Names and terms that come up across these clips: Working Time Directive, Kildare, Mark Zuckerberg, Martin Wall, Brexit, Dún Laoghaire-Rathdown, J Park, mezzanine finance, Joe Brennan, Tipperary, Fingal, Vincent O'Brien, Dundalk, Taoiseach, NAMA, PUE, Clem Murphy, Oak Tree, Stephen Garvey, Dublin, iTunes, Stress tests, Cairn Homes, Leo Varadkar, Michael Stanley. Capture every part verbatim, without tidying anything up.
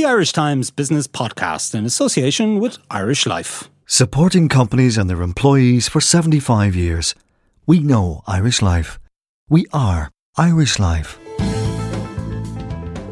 the Irish Times Business Podcast in association with Irish Life. Supporting companies and their employees for seventy-five years. We know Irish Life. We are Irish Life.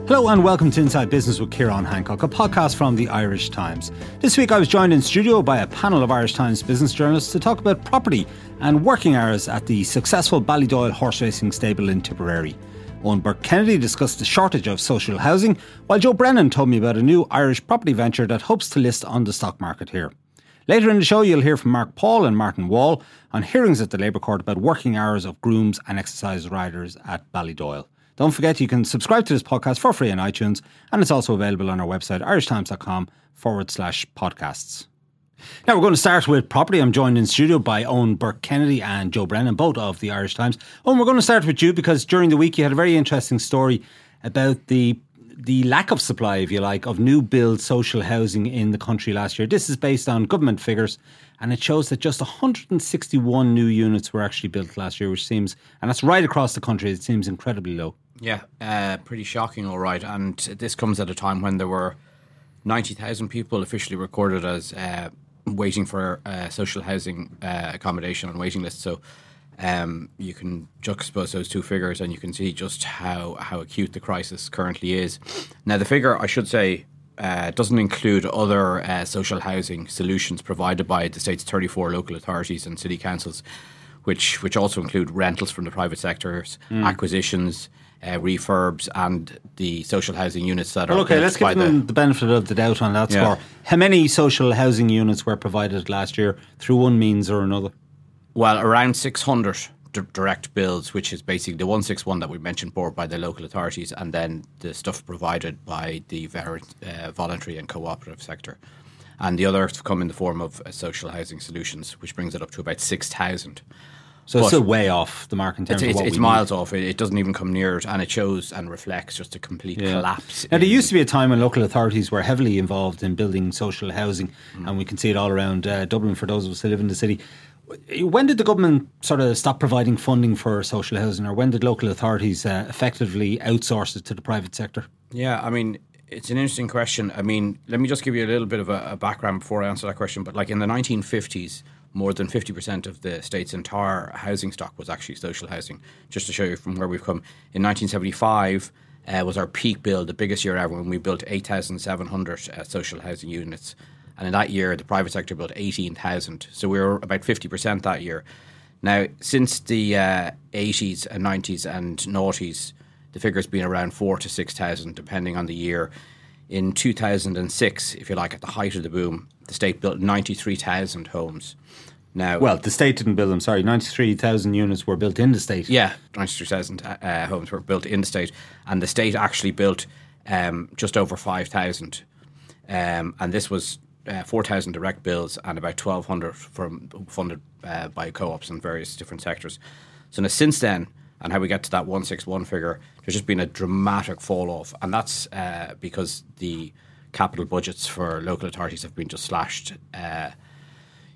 Hello and welcome to Inside Business with Ciarán Hancock, a podcast from the Irish Times. This week I was joined in studio by a panel of Irish Times business journalists to talk about property and working hours at the successful Ballydoyle horse racing stable in Tipperary. Eoin Burke-Kennedy discussed the shortage of social housing, while Joe Brennan told me about a new Irish property venture that hopes to list on the stock market here. Later in the show you'll hear from Mark Paul and Martin Wall on hearings at the Labour Court about working hours of grooms and exercise riders at Ballydoyle. Don't forget you can subscribe to this podcast for free on iTunes, and it's also available on our website irishtimes.com forward slash podcasts. Now we're going to start with property. I'm joined in studio by Eoin Burke-Kennedy and Joe Brennan, both of the Irish Times. Eoin, we're going to start with you because during the week you had a very interesting story about the the lack of supply, if you like, of new build social housing in the country last year. This is based on government figures, and it shows that just one hundred sixty-one new units were actually built last year, which seems, and that's right across the country, it seems incredibly low. Yeah, uh, pretty shocking, all right. And this comes at a time when there were ninety thousand people officially recorded as uh, waiting for uh, social housing uh, accommodation on waiting lists. So um, you can juxtapose those two figures and you can see just how, how acute the crisis currently is. Now, the figure, I should say, uh, doesn't include other uh, social housing solutions provided by the state's thirty-four local authorities and city councils, which, which also include rentals from the private sectors, mm. acquisitions, Uh, refurbs and the social housing units that well, are... Okay, let's give them the, the benefit of the doubt on that yeah. score. How many social housing units were provided last year through one means or another? Well, around six hundred d- direct builds, which is basically the one sixty-one that we mentioned bought by the local authorities and then the stuff provided by the ver- uh, voluntary and cooperative sector. And the others come in the form of uh, social housing solutions, which brings it up to about six thousand. So but it's still way off the mark in terms it's, of what It's we miles need. off. It, it doesn't even come near it, and it shows and reflects just a complete yeah. collapse. Now, there used to be a time when local authorities were heavily involved in building social housing, mm. and we can see it all around uh, Dublin for those of us who live in the city. When did the government sort of stop providing funding for social housing, or when did local authorities uh, effectively outsource it to the private sector? Yeah, I mean, it's an interesting question. I mean, let me just give you a little bit of a, a background before I answer that question. But like in the nineteen fifties, more than fifty percent of the state's entire housing stock was actually social housing, just to show you from where we've come. In nineteen seventy-five uh, was our peak build, the biggest year ever, when we built eight thousand seven hundred uh, social housing units. And in that year, the private sector built eighteen thousand. So we were about fifty percent that year. Now, since the uh, eighties and nineties and noughties, the figure's been around four thousand to six thousand, depending on the year. In two thousand six, if you like, at the height of the boom, the state built ninety-three thousand homes. Now, well, the state didn't build them, sorry. ninety-three thousand units were built in the state. Yeah, ninety-three thousand uh, homes were built in the state. And the state actually built um, just over five thousand. Um, and this was uh, four thousand direct builds and about twelve hundred from, funded uh, by co-ops in various different sectors. So now since then, and how we get to that one sixty-one figure, there's just been a dramatic fall off. And that's uh, because the capital budgets for local authorities have been just slashed. Uh,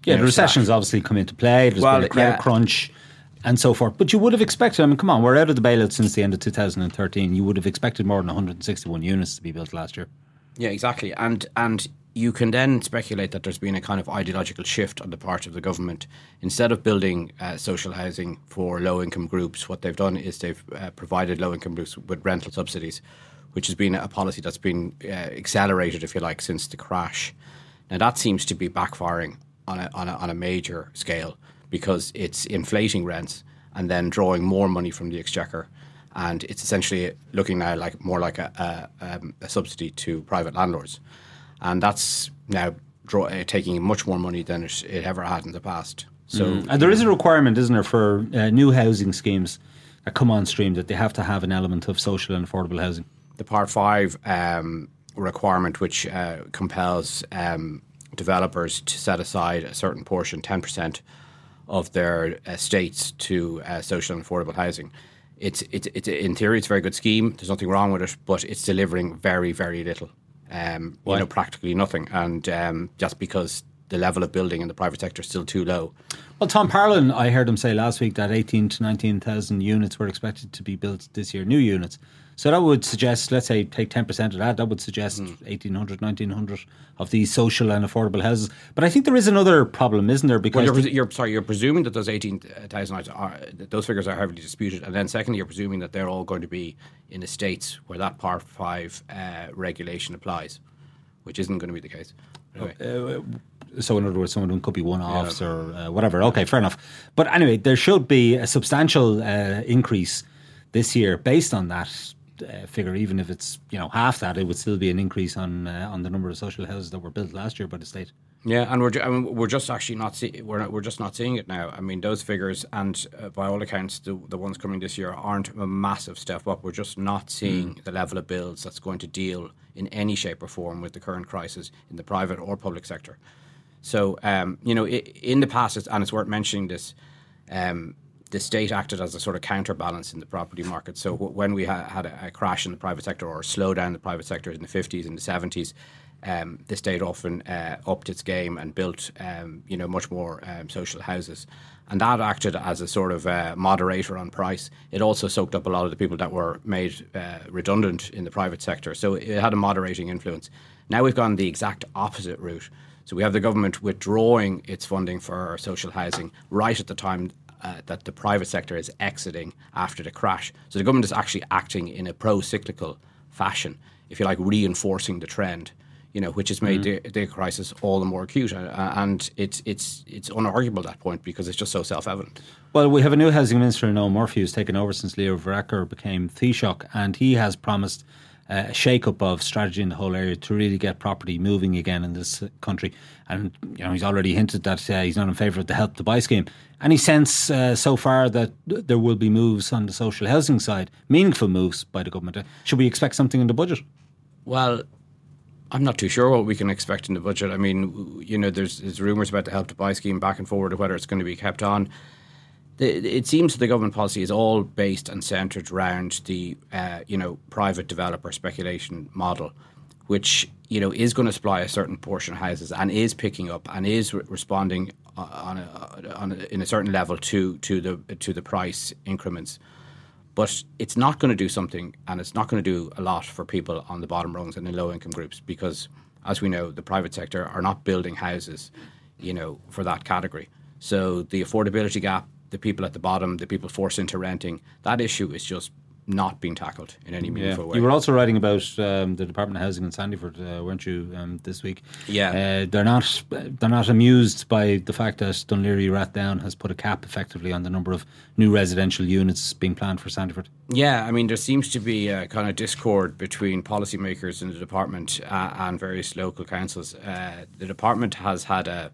yeah, know, the recession's slashed. Obviously come into play. There's well, been a credit yeah. crunch and so forth. But you would have expected, I mean, come on, we're out of the bailout since the end of two thousand thirteen. You would have expected more than one hundred sixty-one units to be built last year. Yeah, exactly. And and you can then speculate that there's been a kind of ideological shift on the part of the government. Instead of building uh, social housing for low-income groups, what they've done is they've uh, provided low-income groups with rental subsidies, which has been a policy that's been uh, accelerated, if you like, since the crash. Now, that seems to be backfiring on a, on a, on a major scale because it's inflating rents and then drawing more money from the exchequer. And it's essentially looking now like more like a, a, um, a subsidy to private landlords. And that's now draw, uh, taking much more money than it, it ever had in the past. So, mm. And there is a requirement, isn't there, for uh, new housing schemes that come on stream that they have to have an element of social and affordable housing? The Part five um, requirement, which uh, compels um, developers to set aside a certain portion, ten percent of their estates to uh, social and affordable housing. It's, it's, it's in theory, it's a very good scheme. There's nothing wrong with it, but it's delivering very, very little. Um, you know, practically nothing, and um, just because the level of building in the private sector is still too low. Well, Tom Parlin, I heard him say last week that eighteen to nineteen thousand units were expected to be built this year, new units, So that would suggest, let's say, take ten percent of that, that would suggest mm. eighteen hundred, nineteen hundred of these social and affordable houses. But I think there is another problem, isn't there? Because well, you're, you're, sorry, you're presuming that those eighteen thousand, those figures are heavily disputed. And then secondly, you're presuming that they're all going to be in estates where that Part five uh, regulation applies, which isn't going to be the case. Anyway. Uh, so in other words, someone could be one-offs yeah. or uh, whatever. Okay, fair enough. But anyway, there should be a substantial uh, increase this year based on that Uh, figure. Even if it's, you know, half that, it would still be an increase on uh, on the number of social houses that were built last year by the state. Yeah, and we're ju- I mean, we're just actually not see- we're not, we're just not seeing it now. I mean, those figures, and uh, by all accounts, the, the ones coming this year aren't a massive step up. We're just not seeing mm. the level of builds that's going to deal in any shape or form with the current crisis in the private or public sector. So um, you know, it, in the past, it's, and it's worth mentioning this. Um, The state acted as a sort of counterbalance in the property market. So w- when we ha- had a, a crash in the private sector or a slowdown in the private sector in the fifties and the seventies, um, the state often uh, upped its game and built, um, you know, much more um, social houses. And that acted as a sort of uh, moderator on price. It also soaked up a lot of the people that were made uh, redundant in the private sector. So it had a moderating influence. Now we've gone the exact opposite route. So we have the government withdrawing its funding for social housing right at the time Uh, that the private sector is exiting after the crash. So the government is actually acting in a pro-cyclical fashion, if you like, reinforcing the trend, you know, which has made mm-hmm. the, the crisis all the more acute. Uh, and it's it's it's unarguable at that point because it's just so self-evident. Well, we have a new housing minister, Noel Murphy, who's taken over since Leo Varadkar became Taoiseach, and he has promised Uh, a shake-up of strategy in the whole area to really get property moving again in this country. And, you know, he's already hinted that uh, he's not in favour of the Help to Buy scheme. Any sense uh, so far that there will be moves on the social housing side, meaningful moves by the government? Should we expect something in the budget? Well, I'm not too sure what we can expect in the budget. I mean, you know, there's, there's rumours about the Help to Buy scheme back and forward of whether it's going to be kept on. It seems that the government policy is all based and centred around the, uh, you know, private developer speculation model, which, you know, is going to supply a certain portion of houses and is picking up and is re- responding on a, on a, in a certain level to to the to the price increments. But it's not going to do something, and it's not going to do a lot for people on the bottom rungs and in low income groups because, as we know, the private sector are not building houses, you know, for that category. So the affordability gap, the people at the bottom, the people forced into renting, that issue is just not being tackled in any meaningful yeah. way. You were also writing about um, the Department of Housing in Sandyford, uh, weren't you, um, this week? Yeah. Uh, they're not they're not amused by the fact that Dún Laoghaire-Rathdown has put a cap effectively on the number of new residential units being planned for Sandyford. Yeah, I mean, there seems to be a kind of discord between policymakers in the department uh, and various local councils. Uh, the department has had a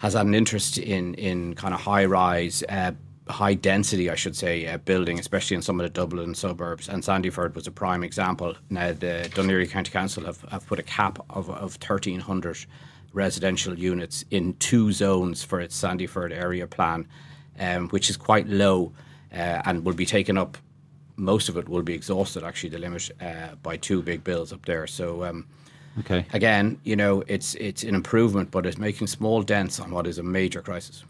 has had an interest in in kind of high-rise, uh, high-density, I should say, uh, building, especially in some of the Dublin suburbs. And Sandyford was a prime example. Now, the Dún Laoghaire County Council have, have put a cap of, of thirteen hundred residential units in two zones for its Sandyford area plan, um, which is quite low uh, and will be taken up. Most of it will be exhausted, actually, the limit, uh, by two big bills up there. So... Um, Okay. Again, you know, it's it's an improvement, but it's making small dents on what is a major crisis.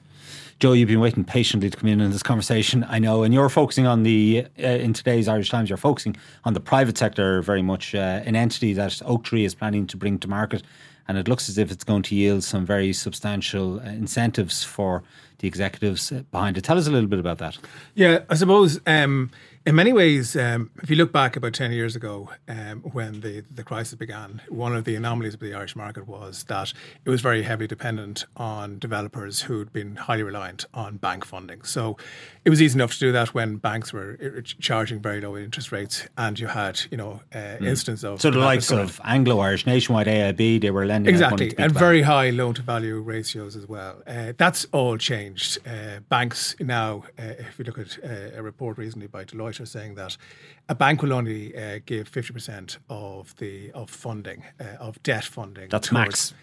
Joe, you've been waiting patiently to come in in this conversation, I know, and you're focusing on the, uh, in today's Irish Times, you're focusing on the private sector very much, uh, an entity that Oak Tree is planning to bring to market, and it looks as if it's going to yield some very substantial incentives for the executives behind it. Tell us a little bit about that. Yeah, I suppose... Um, In many ways, um, if you look back about ten years ago um, when the, the crisis began, one of the anomalies of the Irish market was that it was very heavily dependent on developers who'd been highly reliant on bank funding. So it was easy enough to do that when banks were charging very low interest rates and you had, you know, uh, mm. instances of... So the likes of Anglo-Irish, Nationwide, A I B, they were lending... Exactly, and very high loan-to-value ratios as well. Uh, that's all changed. Uh, banks now, uh, if you look at uh, a report recently by Deloitte, are saying that a bank will only uh, give fifty percent of the of funding, uh, of debt funding. That's towards, max.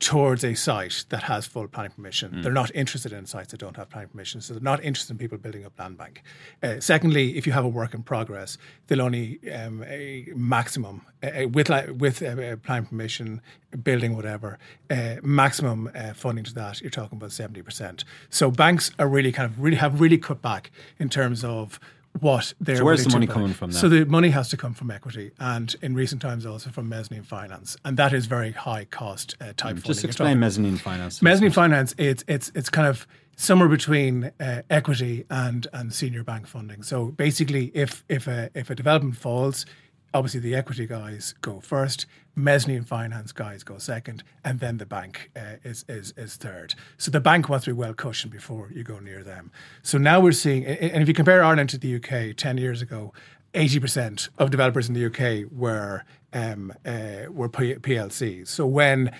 Towards a site that has full planning permission. Mm. They're not interested in sites that don't have planning permission, so they're not interested in people building up land bank. Uh, secondly, if you have a work in progress, they'll only um, a maximum, uh, with with uh, planning permission, building whatever, uh, maximum uh, funding to that, you're talking about seventy percent. So banks are really kind of really have really cut back in terms of what they're. So where's the money coming from then? So the money has to come from equity, and in recent times also from mezzanine finance, and that is very high cost uh, type mm, funding. Just explain mezzanine finance. Mezzanine finance, it's it's it's kind of somewhere between uh, equity and and senior bank funding. So basically, if if a if a development falls, obviously the equity guys go first, mezzanine finance guys go second, and then the bank uh, is, is is third. So the bank wants to be well cushioned before you go near them. So now we're seeing, and if you compare Ireland to the U K, ten years ago, eighty percent of developers in the U K were um, uh, were P L Cs. So when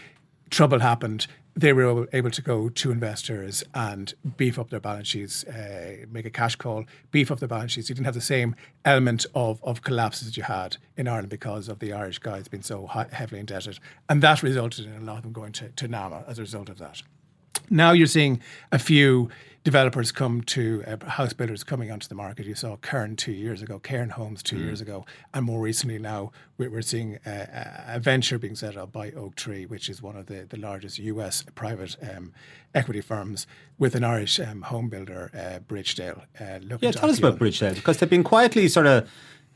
trouble happened, they were able to go to investors and beef up their balance sheets, uh, make a cash call, beef up their balance sheets. You didn't have the same element of, of collapses that you had in Ireland because of the Irish guys being so high, heavily indebted. And that resulted in a lot of them going to, to NAMA as a result of that. Now you're seeing a few developers come to, uh, house builders coming onto the market. You saw Cairn two years ago, Cairn Homes two mm. years ago, and more recently now we're seeing a, a venture being set up by Oak Tree, which is one of the, the largest U S private um, equity firms, with an Irish um, home builder, uh, Bridgedale. Uh, looking yeah, to tell us about Bridgedale, because they've been quietly sort of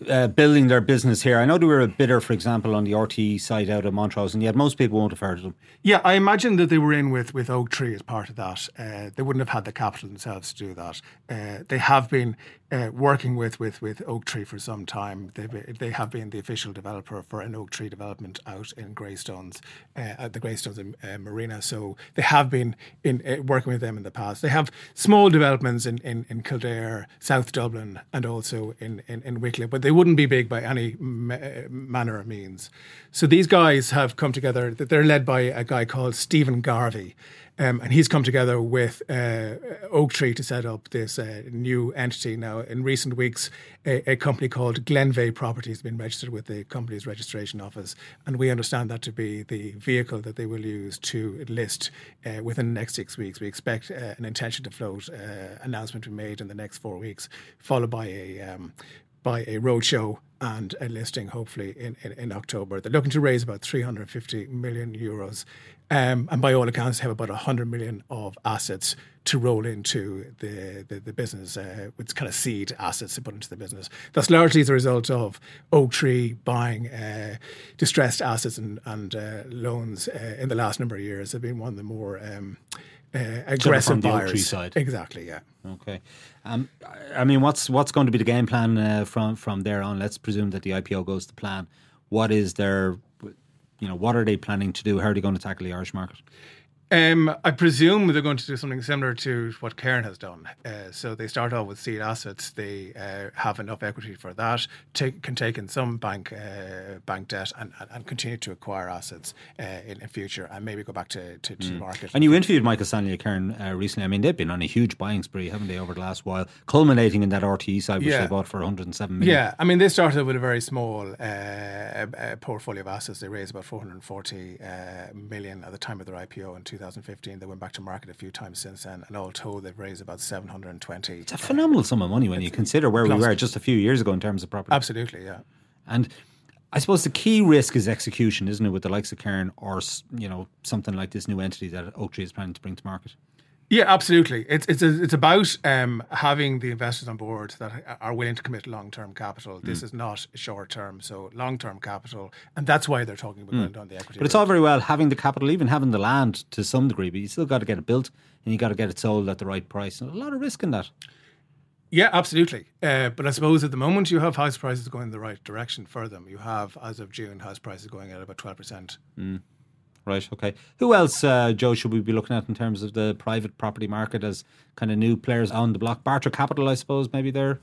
Uh, building their business here. I know they were a bidder, for example, on the R T E side out of Montrose, and yet most people won't have heard of them. Yeah, I imagine that they were in with, with Oak Tree as part of that. Uh, they wouldn't have had the capital themselves to do that. Uh, they have been uh, working with, with, with Oak Tree for some time. They've, they have been the official developer for an Oak Tree development out in Greystones, uh, at the Greystones in, uh, Marina. So they have been in uh, working with them in the past. They have small developments in, in, in Kildare, South Dublin, and also in, in, in Wicklow, but they They wouldn't be big by any ma- manner or means. So these guys have come together. They're led by a guy called Stephen Garvey, um, and he's come together with uh, Oak Tree to set up this uh, new entity. Now, in recent weeks, a, a company called Glenveagh Properties has been registered with the company's registration office, and we understand that to be the vehicle that they will use to list uh, within the next six weeks. We expect uh, an intention to float uh, announcement to be made in the next four weeks, followed by a um, by a roadshow and a listing, hopefully, in, in, in October. They're looking to raise about three hundred fifty million euros. Um, and by all accounts, have about one hundred million of assets to roll into the, the, the business, uh, with kind of seed assets to put into the business. That's largely the result of Oak Tree buying uh, distressed assets and, and uh, loans uh, in the last number of years. They've been one of the more... Um, Uh, aggressive on the buyers. Oak Tree side. Exactly, yeah. Okay. Um, I mean, what's what's going to be the game plan uh, from from there on? Let's presume that the I P O goes to plan. What is their, you know, what are they planning to do? How are they going to tackle the Irish market? Um, I presume they're going to do something similar to what Cairn has done. Uh, so they start off with seed assets. They uh, have enough equity for that, take, can take in some bank uh, bank debt and, and continue to acquire assets uh, in, in future, and maybe go back to, to, to mm. the market. And you interviewed Michael Stanley at Cairn uh, recently. I mean, they've been on a huge buying spree, haven't they, over the last while, culminating in that R T E side, which yeah. they bought for one hundred seven million. Yeah, I mean, they started with a very small uh, uh, portfolio of assets. They raised about four hundred forty uh, million at the time of their I P O in two thousand fifteen. They went back to market a few times since then, and all told they've raised about seven hundred twenty. It's a phenomenal sum of money when it's you consider where we were just a few years ago in terms of property. Absolutely, yeah. And I suppose the key risk is execution, isn't it, with the likes of Cairn or, you know, something like this new entity that Oak Tree is planning to bring to market? Yeah, absolutely. It's it's a, it's about um, having the investors on board that are willing to commit long-term capital. This mm. is not short-term, so long-term capital, and that's why they're talking about mm. going down the equity. But route. It's all very well having the capital, even having the land to some degree, but you still got to get it built and you got to get it sold at the right price. And a lot of risk in that. Yeah, absolutely. Uh, but I suppose at the moment you have house prices going in the right direction for them. You have, as of June, house prices going at about twelve percent. Mm. Right, okay. Who else, uh, Joe, should we be looking at in terms of the private property market as kind of new players on the block? Barter Capital, I suppose, maybe they're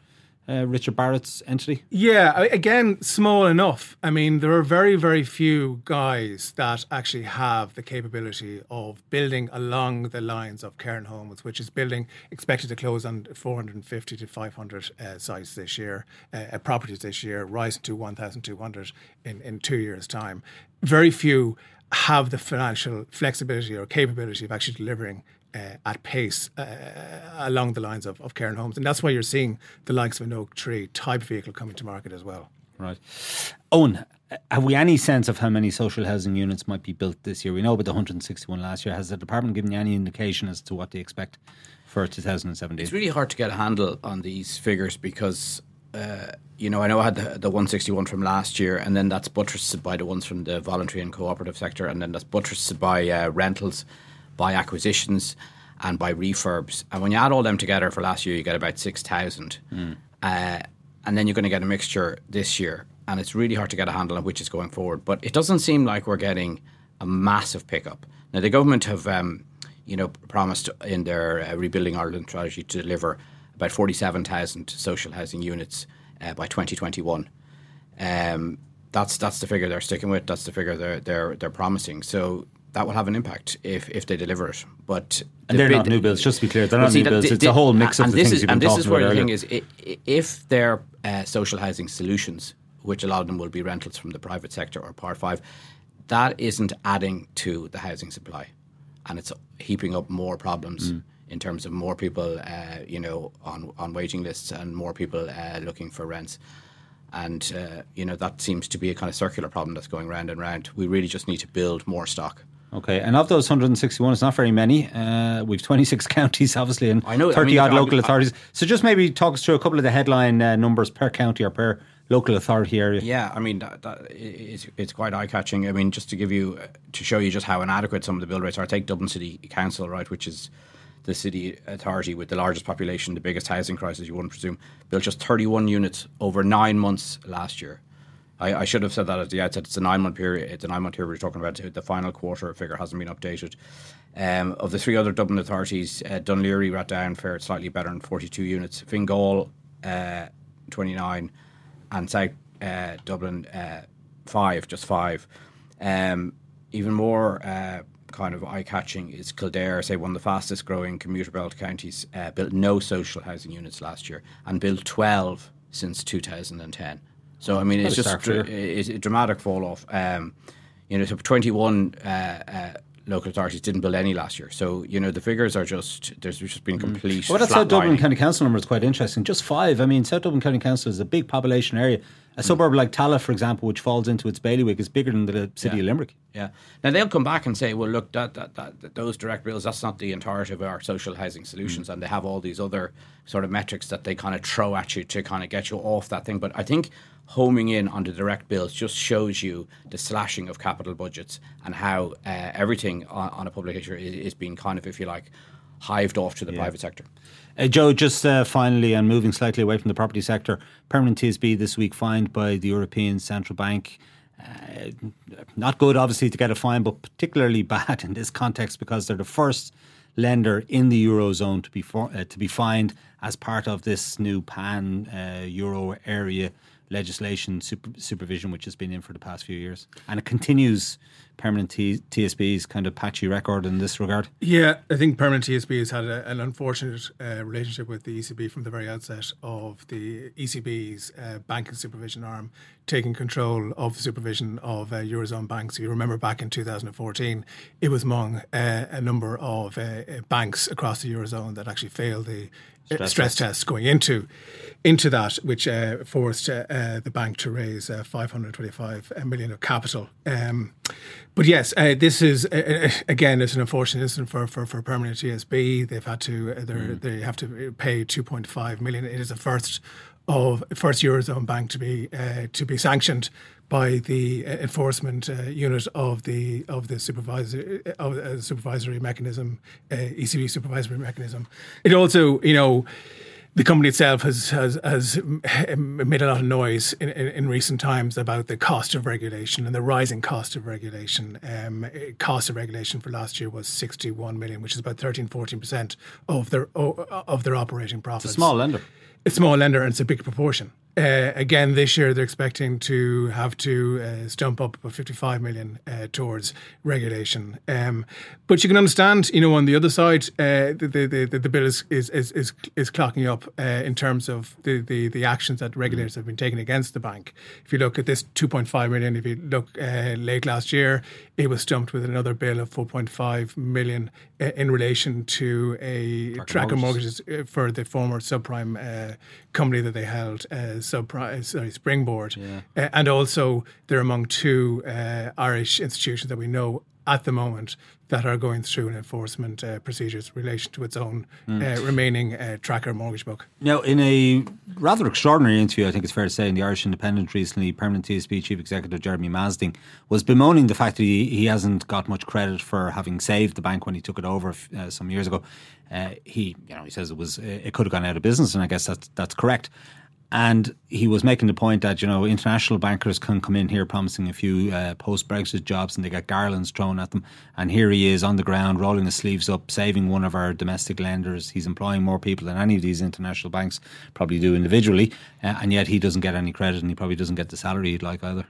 uh, Richard Barrett's entity? Yeah, again, small enough. I mean, there are very, very few guys that actually have the capability of building along the lines of Cairn Homes, which is building, expected to close on four hundred fifty to five hundred uh, sites this year, uh, properties this year, rising to one thousand two hundred in, in two years' time. Very few have the financial flexibility or capability of actually delivering uh, at pace uh, along the lines of, of Cairn Homes. And that's why you're seeing the likes of an Oak Tree type vehicle coming to market as well. Right. Owen, have we any sense of how many social housing units might be built this year? We know about the one hundred sixty-one last year. Has the department given you any indication as to what they expect for two thousand seventeen? It's really hard to get a handle on these figures because uh, you know, I know I had the, the one sixty-one from last year, and then that's buttressed by the ones from the voluntary and cooperative sector, and then that's buttressed by uh, rentals, by acquisitions, and by refurbs. And when you add all them together for last year, you get about six thousand. Mm. Uh, and then you're going to get a mixture this year. And it's really hard to get a handle on which is going forward. But it doesn't seem like we're getting a massive pickup. Now, the government have, um, you know, promised in their uh, Rebuilding Ireland strategy to deliver about forty-seven thousand social housing units uh, by twenty twenty-one. Um, that's that's the figure they're sticking with. That's the figure they're they're they're promising. So that will have an impact if, if they deliver it. But and the they're bid, not new builds, just to be clear. They're not see, new builds. The, the, it's a whole mix of the things is, you've been talking about. And this is where the earlier. thing is, it, if they're uh, social housing solutions, which a lot of them will be rentals from the private sector or Part five, that isn't adding to the housing supply. And it's heaping up more problems mm. in terms of more people, uh, you know, on, on waiting lists and more people uh, looking for rents. And, uh, you know, that seems to be a kind of circular problem that's going round and round. We really just need to build more stock. Okay, and of those one hundred sixty-one, it's not very many. Uh, we've twenty-six counties, obviously, and thirty-odd I mean, local I, authorities. So just maybe talk us through a couple of the headline uh, numbers per county or per local authority area. Yeah, I mean, that, that is, it's quite eye-catching. I mean, just to give you, to show you just how inadequate some of the build rates are, take Dublin City Council, right, which is the city authority with the largest population, the biggest housing crisis, you wouldn't presume, built just thirty-one units over nine months last year. I, I should have said that at the outset. It's a nine-month period. It's a nine-month period we're talking about. The final quarter figure hasn't been updated. Um, of the three other Dublin authorities, uh, Dún Laoghaire-Rathdown fared slightly better in forty-two units. Fingal, uh, twenty-nine, and South uh, Dublin, uh, five, just five. Um, even more uh, kind of eye-catching is Kildare, say one of the fastest-growing commuter belt counties, uh, built no social housing units last year and built twelve since two thousand ten. So, I mean, it's just dr- it's a dramatic fall-off. Um, you know, so twenty-one uh, uh, local authorities didn't build any last year. So, you know, the figures are just, there's just been complete mm. Well, that South Dublin County Council number is quite interesting. Just five. I mean, South Dublin County Council is a big population area. A mm. suburb like Tallaght, for example, which falls into its bailiwick, is bigger than the city yeah. of Limerick. Yeah. Now, they'll come back and say, well, look, that, that, that those direct bills, that's not the entirety of our social housing solutions. Mm. And they have all these other sort of metrics that they kind of throw at you to kind of get you off that thing. But I think homing in on the direct bills just shows you the slashing of capital budgets and how uh, everything on, on a public issue is, is being kind of, if you like, hived off to the yeah. private sector. Uh, Joe, just uh, finally, and moving slightly away from the property sector, Permanent T S B this week fined by the European Central Bank. Uh, not good, obviously, to get a fine, but particularly bad in this context because they're the first lender in the Eurozone to be, for, uh, to be fined as part of this new pan-Euro uh, area legislation super, supervision, which has been in for the past few years, and it continues Permanent T- TSB's kind of patchy record in this regard. Yeah, I think Permanent T S B has had a, an unfortunate uh, relationship with the E C B from the very outset of the E C B's uh, banking supervision arm taking control of the supervision of uh, Eurozone banks. If you remember back in two thousand fourteen, it was among uh, a number of uh, banks across the Eurozone that actually failed the stress, stress tests. tests going into into that, which uh, forced uh, uh, the bank to raise uh, five hundred twenty-five million of capital. Um, But yes, uh, this is uh, again, it's an unfortunate incident for, for, for Permanent T S B. They've had to uh, mm. they have to pay two point five million. It is the first of first Eurozone bank to be uh, to be sanctioned by the enforcement uh, unit of the of the supervisory of the supervisory mechanism, uh, E C B supervisory mechanism. It also, you know. The company itself has has has made a lot of noise in, in, in recent times about the cost of regulation and the rising cost of regulation. Um, cost of regulation for last year was sixty-one million, which is about thirteen, fourteen percent of their of their operating profits. It's a small lender. It's a small lender, and it's a big proportion. Uh, again, this year they're expecting to have to uh, stump up about fifty-five million uh, towards regulation. Um, but you can understand, you know, on the other side, uh, the, the, the the bill is is is is clocking up uh, in terms of the, the, the actions that regulators have been taking against the bank. If you look at this two point five million, if you look uh, late last year, it was stumped with another bill of four point five million uh, in relation to a tracker mortgages for the former subprime uh, company that they held as. Uh, Subprime, sorry, Springboard, yeah. uh, and also they're among two uh, Irish institutions that we know at the moment that are going through an enforcement uh, procedures in relation to its own mm. uh, remaining uh, tracker mortgage book. Now, in a rather extraordinary interview, I think it's fair to say, in the Irish Independent recently, Permanent T S B Chief Executive Jeremy Masding was bemoaning the fact that he, he hasn't got much credit for having saved the bank when he took it over uh, some years ago. Uh, he, you know, he says it was it could have gone out of business, and I guess that's that's correct. And he was making the point that, you know, international bankers can come in here promising a few uh, post-Brexit jobs and they get garlands thrown at them. And here he is on the ground, rolling his sleeves up, saving one of our domestic lenders. He's employing more people than any of these international banks probably do individually. Uh, and yet he doesn't get any credit and he probably doesn't get the salary he'd like either.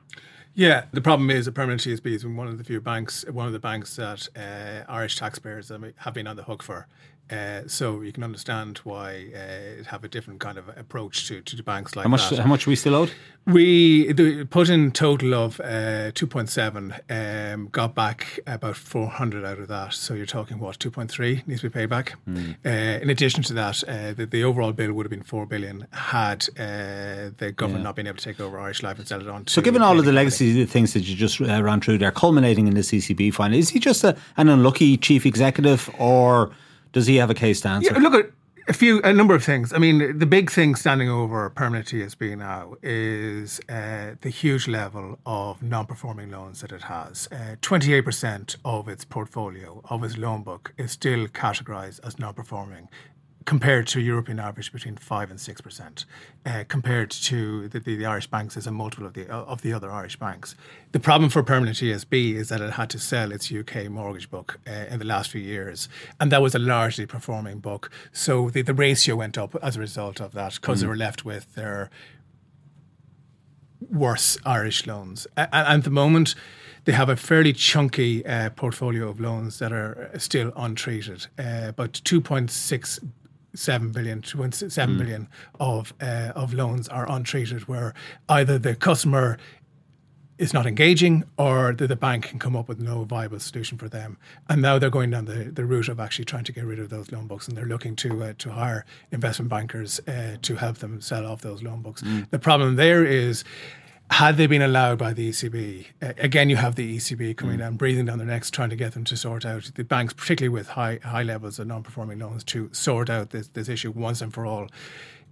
Yeah, the problem is that Permanent T S B is one of the few banks, one of the banks that uh, Irish taxpayers have been on the hook for. Uh, so you can understand why uh, have a different kind of approach to, to banks like how much, that. How much are we still owed? We the, put in total of uh, two point seven, um, got back about four hundred out of that. So you're talking, what, two point three needs to be paid back? Mm. Uh, in addition to that, uh, the, the overall bill would have been four billion had uh, the government yeah. not been able to take over Irish Life and sell it on to... So given all of the legacy things that you just uh, ran through there, culminating in the C C B final, is he just a, an unlucky chief executive or... Does he have a case to answer? Yeah, look at a few, a number of things. I mean, the big thing standing over Permanent T S B now is uh, the huge level of non-performing loans that it has. Uh, twenty-eight percent of its portfolio, of its loan book, is still categorised as non-performing, compared to European average between five and six percent, uh, compared to the, the, the Irish banks as a multiple of the of the other Irish banks. The problem for Permanent T S B is that it had to sell its U K mortgage book uh, in the last few years, and that was a largely performing book. So the, the ratio went up as a result of that because mm. they were left with their worse Irish loans, and, and at the moment. They have a fairly chunky uh, portfolio of loans that are still untreated, uh, but two point six seven billion, two point seven mm. billion of uh, of loans are untreated, where either the customer is not engaging or the, the bank can come up with no viable solution for them. And now they're going down the, the route of actually trying to get rid of those loan books, and they're looking to uh, to hire investment bankers uh, to help them sell off those loan books. Mm. The problem there is, had they been allowed by the E C B, uh, again, you have the E C B coming mm. down, breathing down their necks, trying to get them to sort out the banks, particularly with high high levels of non-performing loans, to sort out this, this issue once and for all.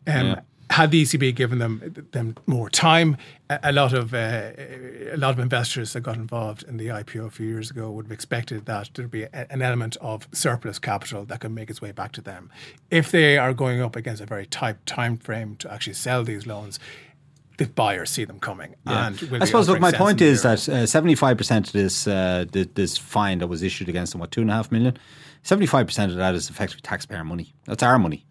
Um, yeah. Had the E C B given them them more time, a lot of uh, a lot of investors that got involved in the I P O a few years ago would have expected that there'd be a, an element of surplus capital that could make its way back to them. If they are going up against a very tight time frame to actually sell these loans, the buyers see them coming. Yeah. And I suppose, look, my point is that uh, seventy-five percent of this uh, th- this fine that was issued against them, what, two point five million? seventy-five percent of that is effectively taxpayer money. That's our money.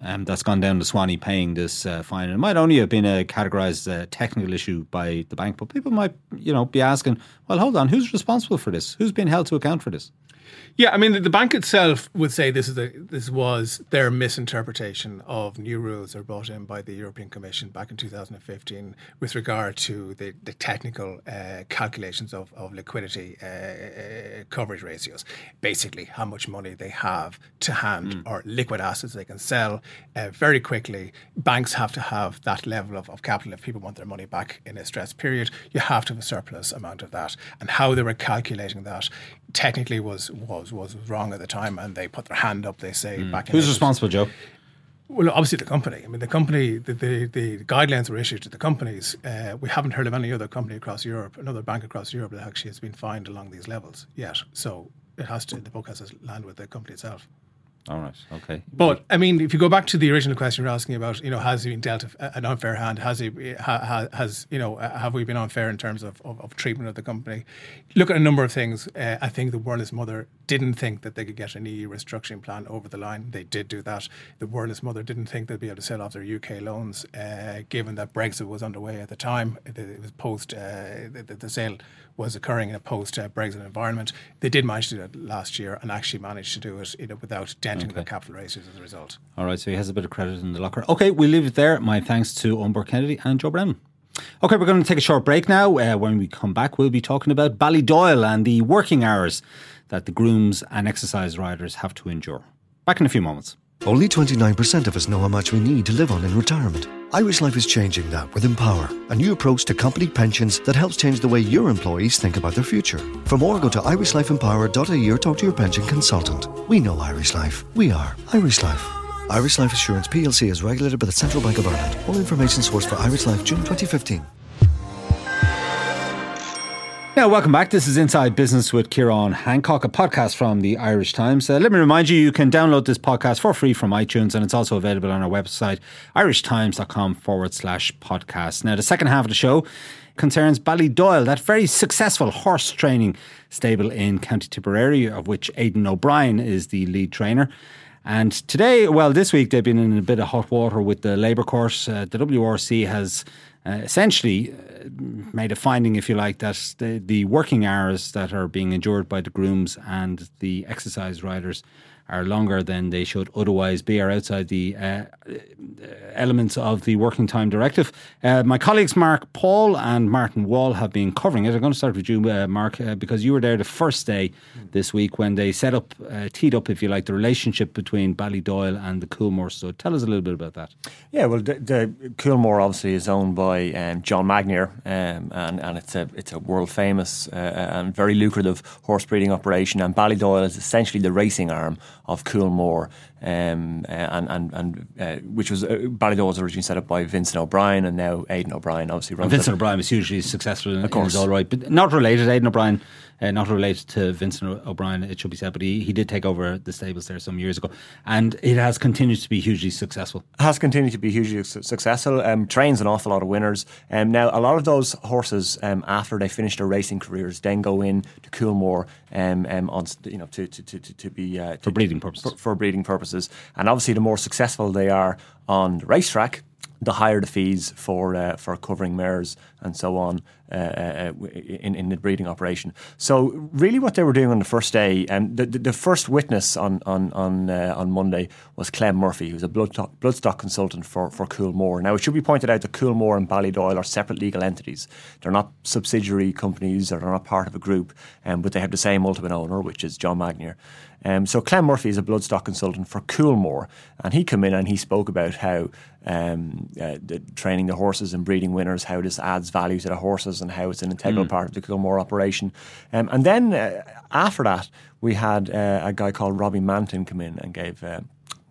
Um, that's gone down to Swanee paying this uh, fine. And it might only have been a categorised uh, technical issue by the bank, but people might, you know, be asking, well, hold on, who's responsible for this? Who's being held to account for this? Yeah, I mean, the bank itself would say this is a, this was their misinterpretation of new rules that were brought in by the European Commission back in two thousand fifteen with regard to the, the technical uh, calculations of, of liquidity uh, coverage ratios. Basically, how much money they have to hand mm. or liquid assets they can sell uh, very quickly. Banks have to have that level of, of capital. If people want their money back in a stress period, you have to have a surplus amount of that. And how they were calculating that technically was was was wrong at the time, and they put their hand up, they say, mm. back in... Who's it. responsible, Joe? Well, obviously the company. I mean, the company, the, the, the guidelines were issued to the companies. Uh, we haven't heard of any other company across Europe, another bank across Europe that actually has been fined along these levels yet. So it has to, the book has to land with the company itself. All right, okay. But, I mean, if you go back to the original question you're asking about, you know, has he been dealt an unfair hand? Has he, ha, has, you know, have we been unfair in terms of, of, of treatment of the company? Look at a number of things. Uh, I think the Worldless Mother didn't think that they could get an E U restructuring plan over the line. They did do that. The Worldless Mother didn't think they'd be able to sell off their U K loans, uh, given that Brexit was underway at the time. It was post, uh, the, the sale was occurring in a post-Brexit environment. They did manage to do that last year and actually managed to do it, you know, without denting okay. the capital ratios as a result. All right, so he has a bit of credit in the locker. Okay, we'll leave it there. My thanks to Eoin Burke-Kennedy and Joe Brennan. Okay, we're going to take a short break now. Uh, when we come back, we'll be talking about Ballydoyle and the working hours that the grooms and exercise riders have to endure. Back in a few moments. Only twenty-nine percent of us know how much we need to live on in retirement. Irish Life is changing that with Empower, a new approach to company pensions that helps change the way your employees think about their future. For more, go to irish life empower dot I E or talk to your pension consultant. We know Irish Life. We are Irish Life. Irish Life Assurance P L C is regulated by the Central Bank of Ireland. All information sourced for Irish Life, June twenty fifteen. Now, welcome back. This is Inside Business with Ciarán Hancock, a podcast from the Irish Times. Uh, let me remind you, you can download this podcast for free from iTunes, and it's also available on our website, irishtimes.com forward slash podcast. Now, the second half of the show concerns Ballydoyle, that very successful horse training stable in County Tipperary, of which Aidan O'Brien is the lead trainer. And today, well, this week, they've been in a bit of hot water with the Labour Court. Uh, the W R C has Uh, essentially uh, made a finding, if you like, that the, the working hours that are being endured by the grooms and the exercise riders are longer than they should otherwise be, or outside the uh, elements of the Working Time Directive. Uh, my colleagues Mark Paul and Martin Wall have been covering it. I'm going to start with you, uh, Mark, uh, because you were there the first day this week when they set up, uh, teed up, if you like, the relationship between Ballydoyle and the Coolmore. So tell us a little bit about that. Yeah, well, the, the Coolmore obviously is owned by um, John Magnier, um, and, and it's a it's a world famous uh, and very lucrative horse breeding operation. And Ballydoyle is essentially the racing arm of Coolmore, um, and and and uh, which was uh, Ballydoyle was originally set up by Vincent O'Brien, and now Aidan O'Brien obviously runs. And Vincent it. O'Brien was hugely successful in, of course, in his all right, but not related. Aidan O'Brien, uh, not related to Vincent O'Brien, it should be said, but he, he did take over the stables there some years ago, and it has continued to be hugely successful. Has continued to be hugely su- successful. Um, trains an awful lot of winners, and um, now a lot of those horses, um, after they finish their racing careers, then go in to Coolmore, um, um, on you know to to to to be uh, to, for breeding. For, for breeding purposes. And obviously the more successful they are on the racetrack, the higher the fees for uh, for covering mares and so on uh, uh, in, in the breeding operation. So really what they were doing on the first day, and um, the, the, the first witness on on on, uh, on Monday was Clem Murphy, who's a bloodstock, bloodstock consultant for, for Coolmore. Now it should be pointed out that Coolmore and Ballydoyle are separate legal entities. They're not subsidiary companies, or they're not part of a group, um, but they have the same ultimate owner, which is John Magnier. Um, so Clem Murphy is a bloodstock consultant for Coolmore, and he came in and he spoke about how um, uh, the, training the horses and breeding winners, how this adds value to the horses and how it's an integral mm. part of the Coolmore operation. Um, and then uh, after that, we had uh, a guy called Robbie Manton come in and gave uh,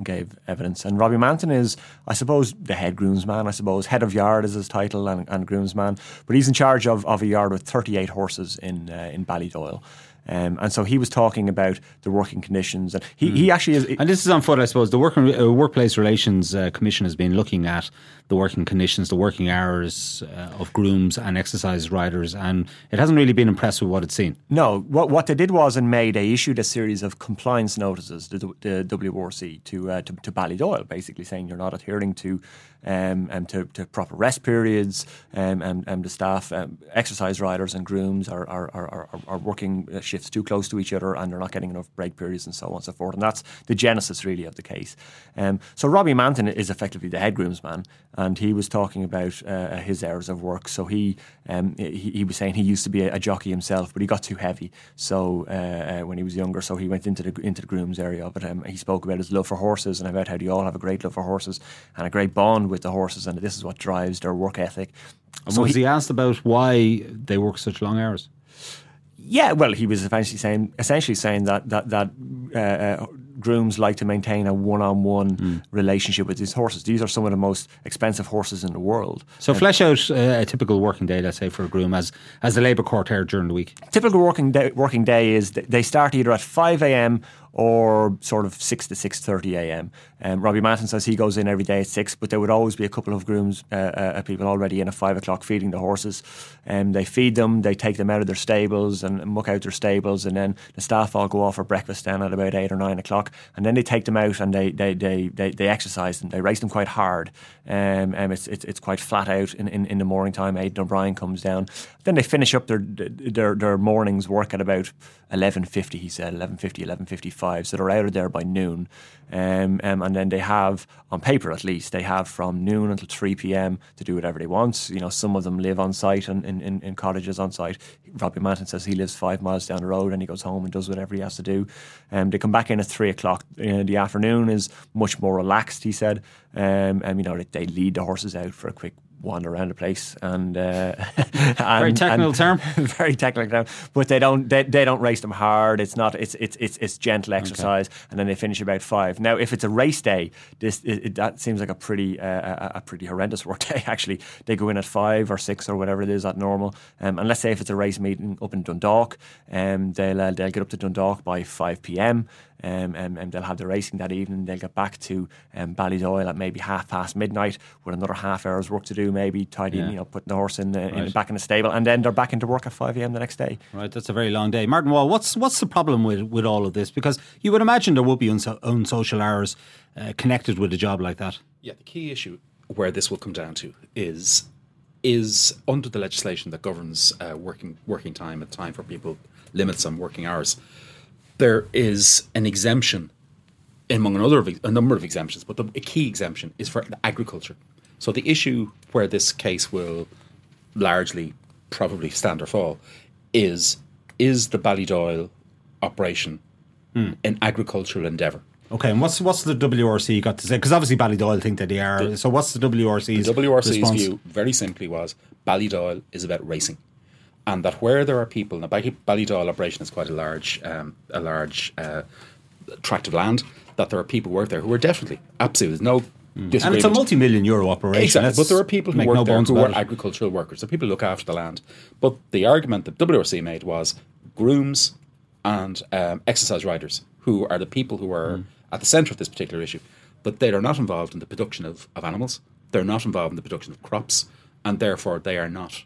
gave evidence. And Robbie Manton is, I suppose, the head groomsman, I suppose. Head of yard is his title, and, and groomsman. But he's in charge of, of a yard with thirty-eight horses in uh, in Ballydoyle. Um, and so he was talking about the working conditions, and he, mm. he actually is. And this is on foot, I suppose. The working, uh, Workplace Relations uh, Commission has been looking at the working conditions, the working hours uh, of grooms and exercise riders, and it hasn't really been impressed with what it's seen. No, what what they did was in May they issued a series of compliance notices, the, the W R C, to, uh, to to Ballydoyle, basically saying you're not adhering to um and to, to proper rest periods, um, and and the staff, um, exercise riders and grooms are are are are working shifts too close to each other, and they're not getting enough break periods and so on and so forth. And that's the genesis really of the case. Um, so Robbie Manton is effectively the head groomsman, and he was talking about uh, his hours of work. So he, um, he he was saying he used to be a, a jockey himself, but he got too heavy so uh, uh, when he was younger, so he went into the into the grooms area of it. Um, he spoke about his love for horses and about how they all have a great love for horses and a great bond with the horses, and this is what drives their work ethic. And so was he, he asked about why they work such long hours? Yeah, well, he was essentially saying, essentially saying that that that uh, uh, grooms like to maintain a one-on-one mm. relationship with these horses. These are some of the most expensive horses in the world. So, um, flesh out uh, a typical working day, let's say, for a groom, as as the Labour Court heard during the week. Typical working day, working day is th- they start either at five a.m. or sort of six to six thirty a.m. Um, Robbie Manson says he goes in every day at six, but there would always be a couple of grooms, uh, uh, people already in at five o'clock feeding the horses. Um, they feed them, they take them out of their stables and muck out their stables, and then the staff all go off for breakfast then at about eight or nine o'clock, and then they take them out and they they they, they, they exercise them. They race them quite hard. Um, and it's, it's it's quite flat out in, in, in the morning time. Aidan O'Brien comes down. Then they finish up their their, their morning's work at about eleven fifty, he said, eleven fifty, eleven fifty-five. five, so they're out of there by noon. Um, um, and then they have, on paper at least, they have from noon until three p.m. to do whatever they want. You know, some of them live on site and in, in, in cottages on site. Robbie Manton says he lives five miles down the road and he goes home and does whatever he has to do. Um, they come back in at three o'clock. You know, the afternoon is much more relaxed, he said. Um, and, you know, they, they lead the horses out for a quick wander around the place and, uh, and very technical and, term very technical term but they don't they, they don't race them hard. It's not it's it's it's it's gentle exercise. Okay. And then they finish about five. Now if it's a race day, this it, it, that seems like a pretty uh, a pretty horrendous work day. Actually, they go in at five or six or whatever it is at normal, um, and let's say if it's a race meeting up in Dundalk, um, they'll, uh, they'll get up to Dundalk by five p.m. Um, and, and they'll have the racing that evening. They'll get back to um, Ballydoyle at maybe half past midnight with another half hour's work to do, maybe tidying, yeah. you know, putting the horse in, the, right. in back in the stable, and then they're back into work at five a.m. the next day. Right, that's a very long day. Martin Wall, what's what's the problem with, with all of this? Because you would imagine there would be unso- unsocial hours uh, connected with a job like that. Yeah, the key issue where this will come down to is is under the legislation that governs uh, working working time and time for people, limits on working hours. There is an exemption, among another a number of exemptions, but the, a key exemption is for agriculture. So the issue where this case will largely probably stand or fall is, is the Ballydoyle operation hmm. an agricultural endeavour? Okay, and what's what's the W R C got to say? Because obviously Ballydoyle think that they are. The, so what's the W R C's The W R C's response? View, very simply, was Ballydoyle is about racing. And that where there are people, now Ballydoyle operation is quite a large, um, a large uh, tract of land. That there are people who work there who are definitely absolutely no. Mm. And it's a multi-million euro operation. Exactly, That's but there are people who work no there who are it. agricultural workers. So people look after the land. But the argument that W R C made was grooms and um, exercise riders, who are the people who are mm. at the centre of this particular issue, but they are not involved in the production of, of animals. They're not involved in the production of crops, and therefore they are not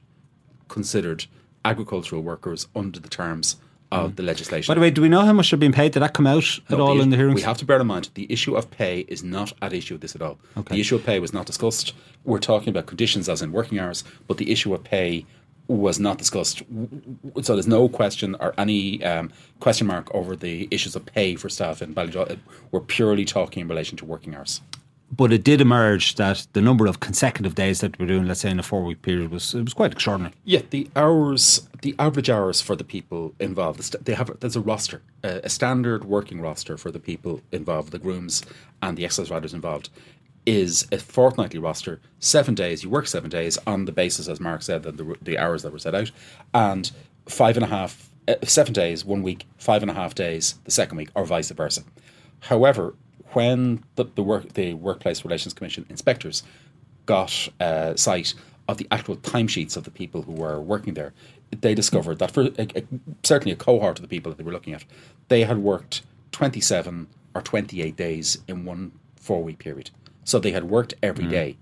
considered agricultural workers under the terms of mm. the legislation. By the way, do we know how much they're being paid? Did that come out at no, all the, in the hearings? We have to bear in mind the issue of pay is not at issue with this at all. Okay. The issue of pay was not discussed. We're talking about conditions as in working hours, but the issue of pay was not discussed. So there's no question or any um, question mark over the issues of pay for staff in Ballydoyle. We're purely talking in relation to working hours. But it did emerge that the number of consecutive days that we're doing, let's say in a four-week period, was it was quite extraordinary. Yeah, the hours, the average hours for the people involved, they have there's a roster, a, a standard working roster for the people involved, the grooms and the exercise riders involved, is a fortnightly roster, seven days, you work seven days on the basis, as Mark said, that the, the hours that were set out, and five and a half, uh, seven days one week, five and a half days the second week, or vice versa. However, when the, the work the Workplace Relations Commission inspectors got uh, sight of the actual timesheets of the people who were working there, they discovered that for a, a, certainly a cohort of the people that they were looking at, they had worked twenty-seven or twenty-eight days in one four-week period. So they had worked every mm. day.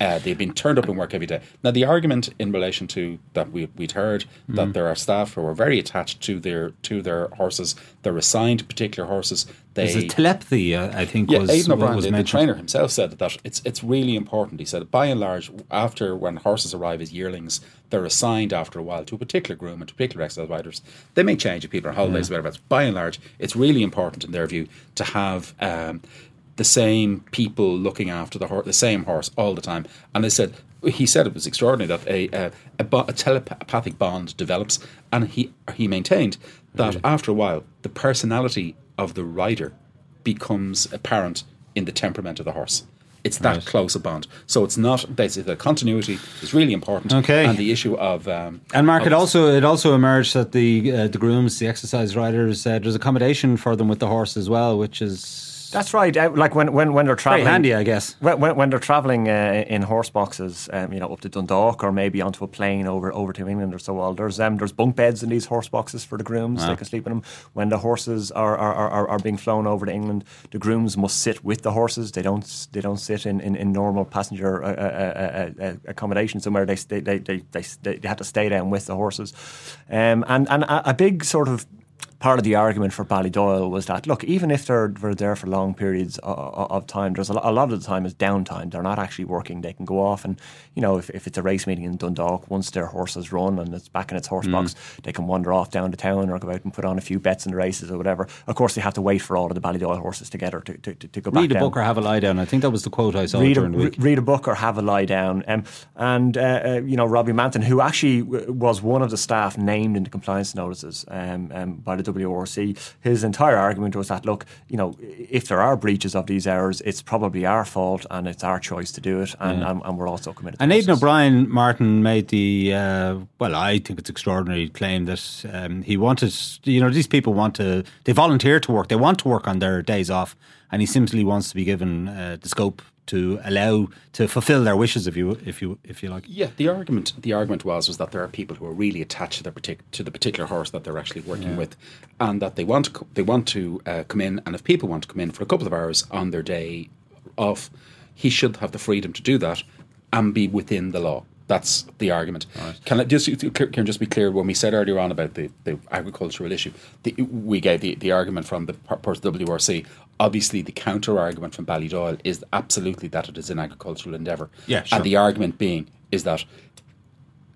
Uh, they'd been turned up in work every day. Now, the argument in relation to that we, we'd heard mm. that there are staff who are very attached to their to their horses. They're assigned particular horses. They, There's a telepathy, uh, I think, yeah, was, Aidan O'Brien, was the, mentioned. The trainer himself said that, that it's, it's really important. He said, by and large, after when horses arrive as yearlings, they're assigned after a while to a particular groom and to particular exercise riders. They may change if people are on holidays yeah. or whatever, but by and large, it's really important in their view to have... Um, the same people looking after the horse, the same horse all the time. And they said, he said it was extraordinary that a a, a, bo- a telepathic bond develops. And he he maintained that really? after a while, the personality of the rider becomes apparent in the temperament of the horse. It's that right. close a bond. So it's not, the continuity is really important. Okay. And the issue of... Um, and Mark, of it also it also emerged that the, uh, the grooms, the exercise riders, uh, there's accommodation for them with the horse as well, which is... That's right. Like when, when, when they're traveling, very handy, I guess. When when they're traveling uh, in horse boxes, um, you know, up to Dundalk or maybe onto a plane over over to England or so on. There's um, there's bunk beds in these horse boxes for the grooms. Wow. They can sleep in them. When the horses are are, are are being flown over to England, the grooms must sit with the horses. They don't they don't sit in, in, in normal passenger uh, uh, uh, uh, accommodation somewhere. They they they they they, they have to stay down with the horses, um, and and a, a big sort of part of the argument for Ballydoyle was that, look, even if they're, they're there for long periods of, of time, there's a lot, a lot of the time is downtime. They're not actually working. They can go off and, you know, if, if it's a race meeting in Dundalk, once their horse has run and it's back in its horse mm. box, they can wander off down to town or go out and put on a few bets in the races or whatever. Of course, they have to wait for all of the Ballydoyle horses together to, to, to, to go back down. Read a book or have a lie down. I think that was the quote I saw read during a, the week. Read a book or have a lie down. Um, and, uh, uh, you know, Robbie Manton, who actually w- was one of the staff named in the compliance notices um, um, by the W R C, his entire argument was that, look, you know, if there are breaches of these errors, it's probably our fault and it's our choice to do it, and, yeah. and, and we're also committed to it. And Aidan O'Brien, Martin, made the, uh, well, I think it's extraordinary claim that um, he wanted, you know, these people want to, they volunteer to work, they want to work on their days off, and he simply wants to be given uh, the scope to allow, to fulfil their wishes, if you if you, if you like. Yeah, the argument the argument was was that there are people who are really attached to, their partic- to the particular horse that they're actually working yeah. with, and that they want to, co- they want to uh, come in, and if people want to come in for a couple of hours on their day off, he should have the freedom to do that and be within the law. That's the argument. Right. Can I just can I just be clear, when we said earlier on about the, the agricultural issue, the, we gave the, the argument from the W R C. Obviously, the counter argument from Ballydoyle is absolutely that it is an agricultural endeavour. Yeah, sure. And the argument being is that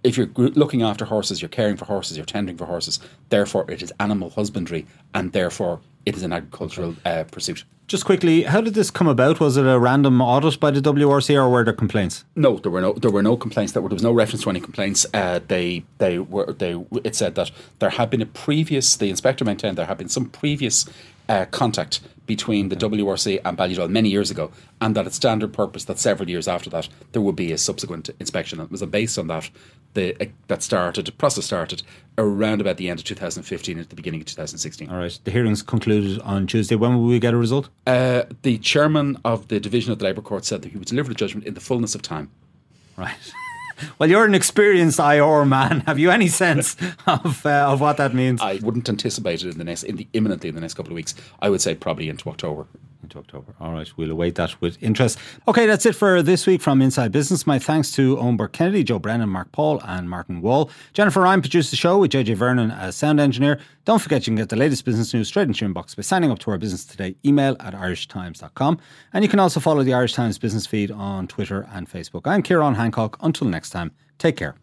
if you're looking after horses, you're caring for horses, you're tending for horses, therefore it is animal husbandry, and therefore it is an agricultural uh, pursuit. Just quickly, how did this come about? Was it a random audit by the W R C, or were there complaints? No, there were no. There were no complaints. There, were, there was no reference to any complaints. Uh, they, they were. They. It said that there had been a previous. The inspector maintained there had been some previous uh, contact between the W R C and Ballydoyle many years ago, and that it's standard purpose that several years after that there would be a subsequent inspection. And it was based on that. The uh, that started the process started around about the end of two thousand fifteen and at the beginning of two thousand sixteen. All right. The hearings concluded on Tuesday. When will we get a result? Uh, the chairman of the division of the Labour Court said that he would deliver the judgment in the fullness of time. Right. Well, you're an experienced I R man. Have you any sense of uh, of what that means? I wouldn't anticipate it in the next, in the imminently in the next couple of weeks. I would say probably into October. Into October. All right, we'll await that with interest. Okay, that's it for this week from Inside Business. My thanks to Eoin Burke-Kennedy, Joe Brennan, Mark Paul and Martin Wall. Jennifer Ryan produced the show with J J Vernon as sound engineer. Don't forget you can get the latest business news straight into your inbox by signing up to our Business Today email at irish times dot com. And you can also follow the Irish Times business feed on Twitter and Facebook. I'm Ciarán Hancock. Until next time, take care.